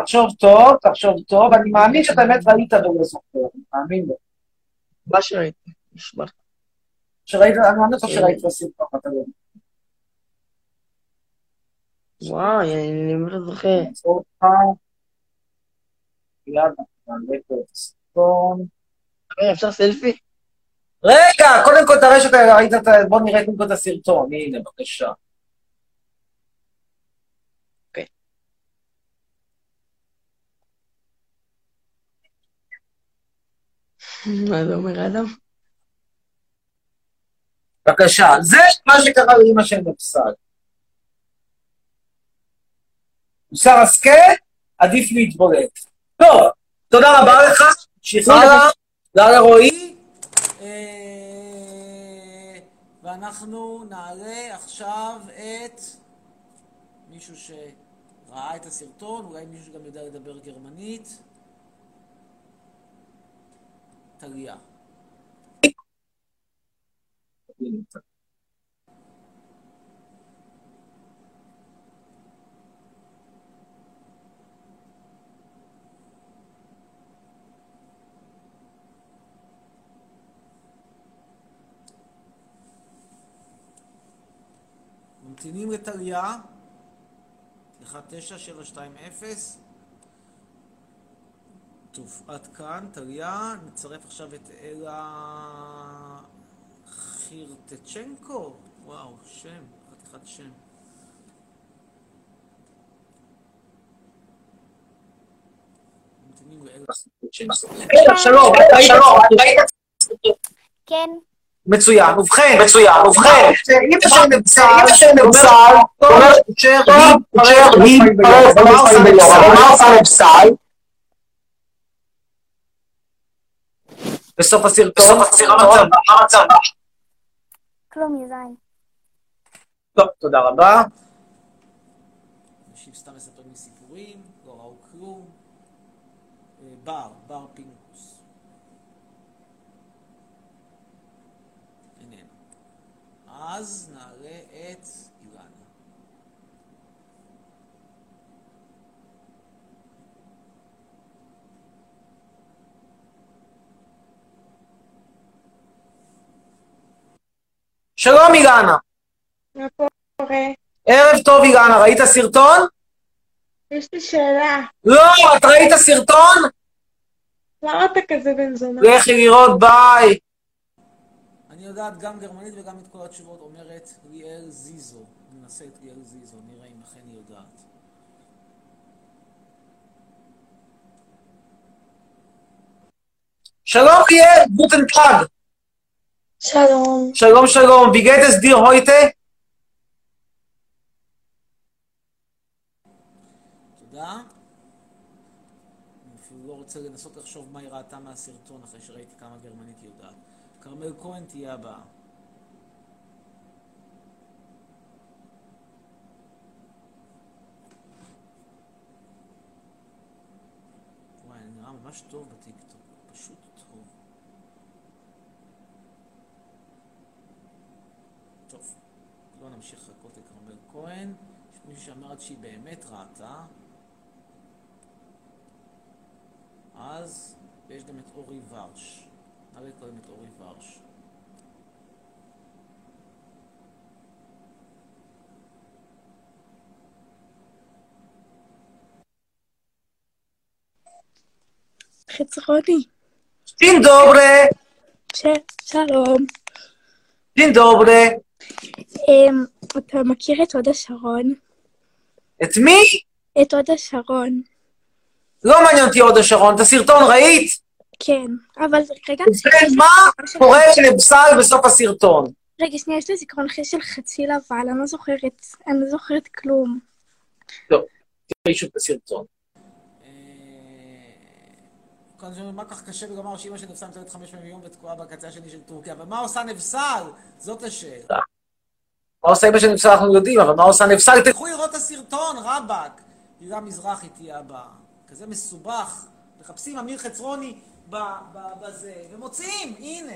תחשוב טוב, תחשוב טוב. אני מאמין שאתה באמת ראית ולא זוכר. אני מאמין לו. מה שראית? נשמע. שראית, אני מאמין לך שראית בסרטון, אתה לא. וואי, אני לא זוכר. נעצור אותך. יאללה, נעלה פה את הסרטון. אפשר סלפי? רגע, קודם כל תראה שאתה ראית את... בוא נראה קודם כל את הסרטון, הנה, בבקשה. אוקיי. מה זה אומר, אדם? בבקשה, זה מה שקרה לאמא של נפסד. מוסר עסקה, עדיף להתבולט. טוב, תודה רבה לך, שיחלה, תודה לרועי. ואנחנו נעלה עכשיו את מישהו שראה את הסרטון, אולי מישהו שגם יודע לדבר גרמנית. תליה. ממתינים לטליה, 199720. טוב, עד כאן, טליה, נצרף עכשיו את אלה חירטצ'נקו, וואו, שם, חתיכת שם. ממתינים לאלה חירטצ'נקו. שלום, שלום, ראית את הסרטון? כן. מצוין, ובכן, מצוין, ובכן, איפה שנמצא, איפה שנמצא, תודה, מה עושה נפסל? בסוף הסרטון, מה מצב? כלום יזיים. טוב, תודה רבה. אנשים סתם מספרים מסיפורים, לא ראו כלום. בר פינקוס. אז נעלה את אילנה. שלום אילנה. מה קורה? ערב טוב אילנה, ראית סרטון? יש לי שאלה. לא, את ראית סרטון? למה אתה כזה בן זונה? לכי לראות, ביי. אני יודעת גם גרמנית וגם את כל התשובות, אומרת ליאל זיזו. ננסה את ליאל זיזו, נראה אם לכן היא יודעת. שלום ליאל, גוטן טאג. שלום. שלום שלום, ביגטס דיר הויטה. תודה. אני אפילו לא רוצה לנסות לחשוב מה היא ראתה מהסרטון אחרי שראיתי כמה גרמנית היא יודעת. כרמל כהן תהיה הבאה. וואי, אני נראה ממש טוב בטיקטוק, פשוט טוב. טוב, לא נמשיך לחכות לכרמל כהן. יש מישהו שאמרת שהיא באמת ראתה. אז ויש גם את אורי ורש. נראה קודם את אורי ורש. חצרוני. דין דוברה. שלום. דין דוברה. אתה מכיר את הודה שרון? את מי? את הודה שרון. לא מעניין אותי הודה שרון, את הסרטון ראית? כן, אבל רגע... מה קורה לבסל בסוף הסרטון? רגע, שנייה, יש לי זיכרון של חצי לבן, אני לא זוכרת, אני לא זוכרת כלום. לא, תראי שוב את הסרטון. כאן זה מה כך קשה בגמר שאימא של נבסל מצלת 5 מיליון בתקועה בקצה השני של טורקיה, אבל מה עושה נבסל? זאת השאלה. מה עושה אימא של נבסל אנחנו יודעים, אבל מה עושה נבסל? תלכו לראות את הסרטון, רבק. יהודה מזרחי תהיה הבאה. כזה מסובך. מחפשים אמיר חצרוני בזה, ומוצאים, הנה.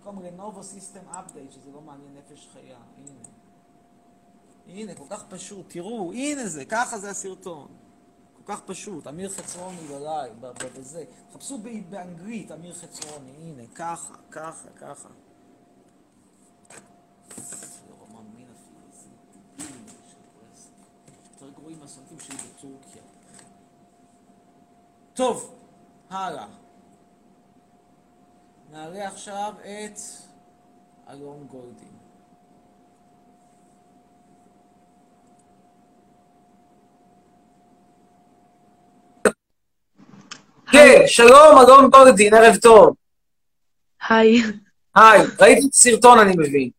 מקום רנובו סיסטם אפדייט, שזה לא מעניין נפש חיה, הנה. הנה, כל כך פשוט, תראו, הנה זה, ככה זה הסרטון. כל כך פשוט, אמיר חצרוני עליי, בזה. חפשו באנגלית, אמיר חצרוני, הנה, ככה, ככה, ככה. לא מאמין אפילו, זה דילים של יותר גרועים מהסרטים שלי בטורקיה. טוב, הלאה. נעלה עכשיו את אלון גולדין. כן, שלום, אלון גולדין, ערב טוב. היי. היי, ראיתי את הסרטון, אני מבין.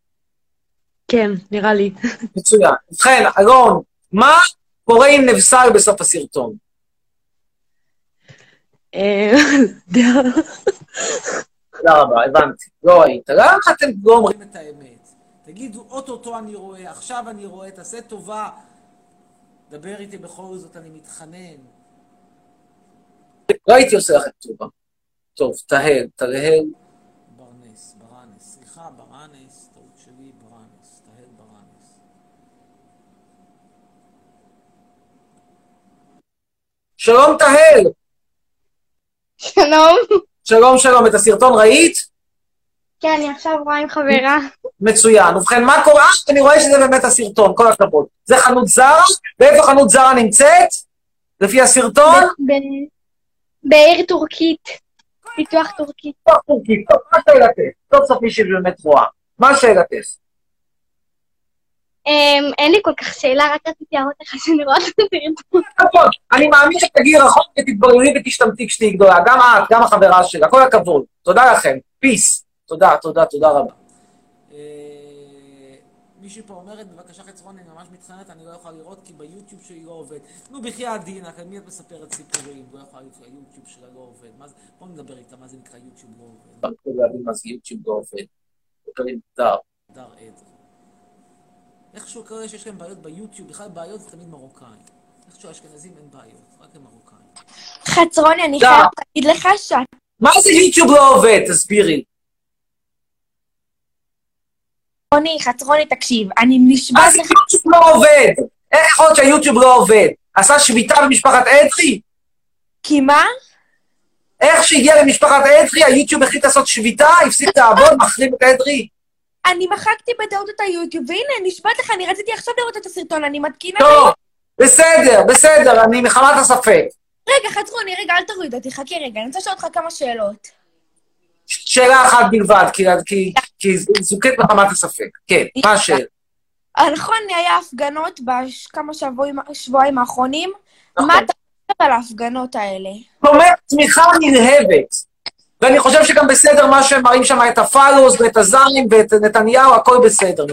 כן, נראה לי. מצוין. ובכן, אלון, מה קורה עם נבסל בסוף הסרטון? תודה רבה, הבנתי. לא ראית. למה אתם לא אומרים את האמת? תגידו, אוטוטו אני רואה, עכשיו אני רואה, תעשה טובה. דבר איתי בכל זאת, אני מתחנן. לא הייתי עושה לכם טובה. טוב, תהל. ברנס. סליחה, ברנס. טעות שלי, ברנס. תהל. שלום, תהל! שלום. שלום. את הסרטון ראית? כן, אני עכשיו רואה עם חברה. מצוין. ובכן, מה קורה? אני רואה שזה באמת הסרטון, כל הכבוד. זה חנות זרה? ואיפה חנות זרה נמצאת? לפי הסרטון? בעיר טורקית, פיתוח טורקית. פיתוח טורקית, טוב, מה שאלתך? טוב סוף מישהו באמת רואה. מה שאלתך? אין לי כל כך שאלה, רק רציתי להראות לך שאני רואה את הסרטון. כבוד, אני מאמין שתגיעי רחוק ותתבררי ותשתמתי כשתהיי גדולה. גם את, גם החברה שלה, כל הכבוד. תודה לכם, פיס. תודה רבה. מישהי פה אומרת, בבקשה חצרוני, אני ממש מתחננת, אני לא יכולה לראות כי ביוטיוב שלי לא עובד. נו, בחייה עדינה, כאן מי את מספרת סיפורים? לא יכולה לראות, היוטיוב שלה לא עובד. בואו נדבר איתה, מה זה נקרא יוטיוב לא עובד. אני לא יודעים מה זה יוטיוב לא עובד. קוראים דר. דר עדר. איכשהו קורה שיש להם בעיות ביוטיוב, בכלל בעיות זה תמיד מרוקאים. איכשהו אשכנזים אין בעיות, רק הם מרוקאים. חצרוני, אני חייב להגיד לך שאת... מה זה יוטיוב לא עובד? תסבירי. חצרוני, תקשיב, אני נשבעת לך... אז יוטיוב לא עובד! איך עוד שהיוטיוב לא עובד? עשה שביתה במשפחת אדרי? כי מה? איך שהגיע למשפחת אדרי, היוטיוב החליט לעשות שביתה, הפסיק לעבוד, מחרים את אדרי? אני מחקתי בדעות את היוטיוב, והנה, נשבעת לך, אני רציתי עכשיו לראות את הסרטון, אני מתקינה... טוב, בסדר, אני מחמת הספק. רגע, חצרוני, רגע, אל תוריד אותי, חכה רגע, אני רוצה לשאול אותך כמה שאלות. שאלה אחת בלבד, כי זוקת ברמת הספק. כן, מה השאלה? נכון, היה הפגנות בכמה שבועיים האחרונים. מה אתה חושב על ההפגנות האלה? זאת אומרת, תמיכה נלהבת. ואני חושב שגם בסדר מה שהם מראים שם, את הפלוס ואת הזרים ואת נתניהו, הכל בסדר.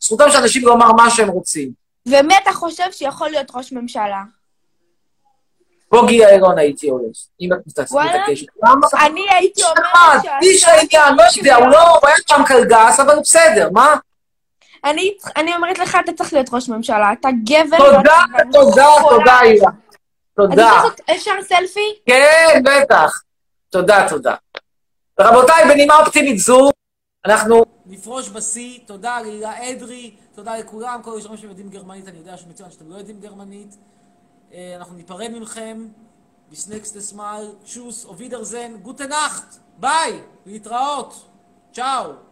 זכותם שאנשים לא אומר מה שהם רוצים. ומי אתה חושב שיכול להיות ראש ממשלה? בוגי האלון הייתי הולך, אם את מתעקשת. אני הייתי אומרת ש... איש העניין, לא יודע, הוא לא רואה שם קלגס, אבל בסדר, מה? אני אומרת לך, אתה צריך להיות ראש ממשלה, אתה גבר... תודה, אילה. תודה. אפשר סלפי? כן, בטח. תודה. רבותיי, בנימה אופטימית זו, אנחנו... נפרוש בשיא, תודה לאילה אדרי, תודה לכולם, כל הישרים שמדעים גרמנית, אני יודע שמצוין שאתם לא יודעים גרמנית. אנחנו ניפרד ממכם, Bis nächstes Mal. Tschüss, auf Wiedersehen. Gute Nacht. Bye. להתראות. Ciao.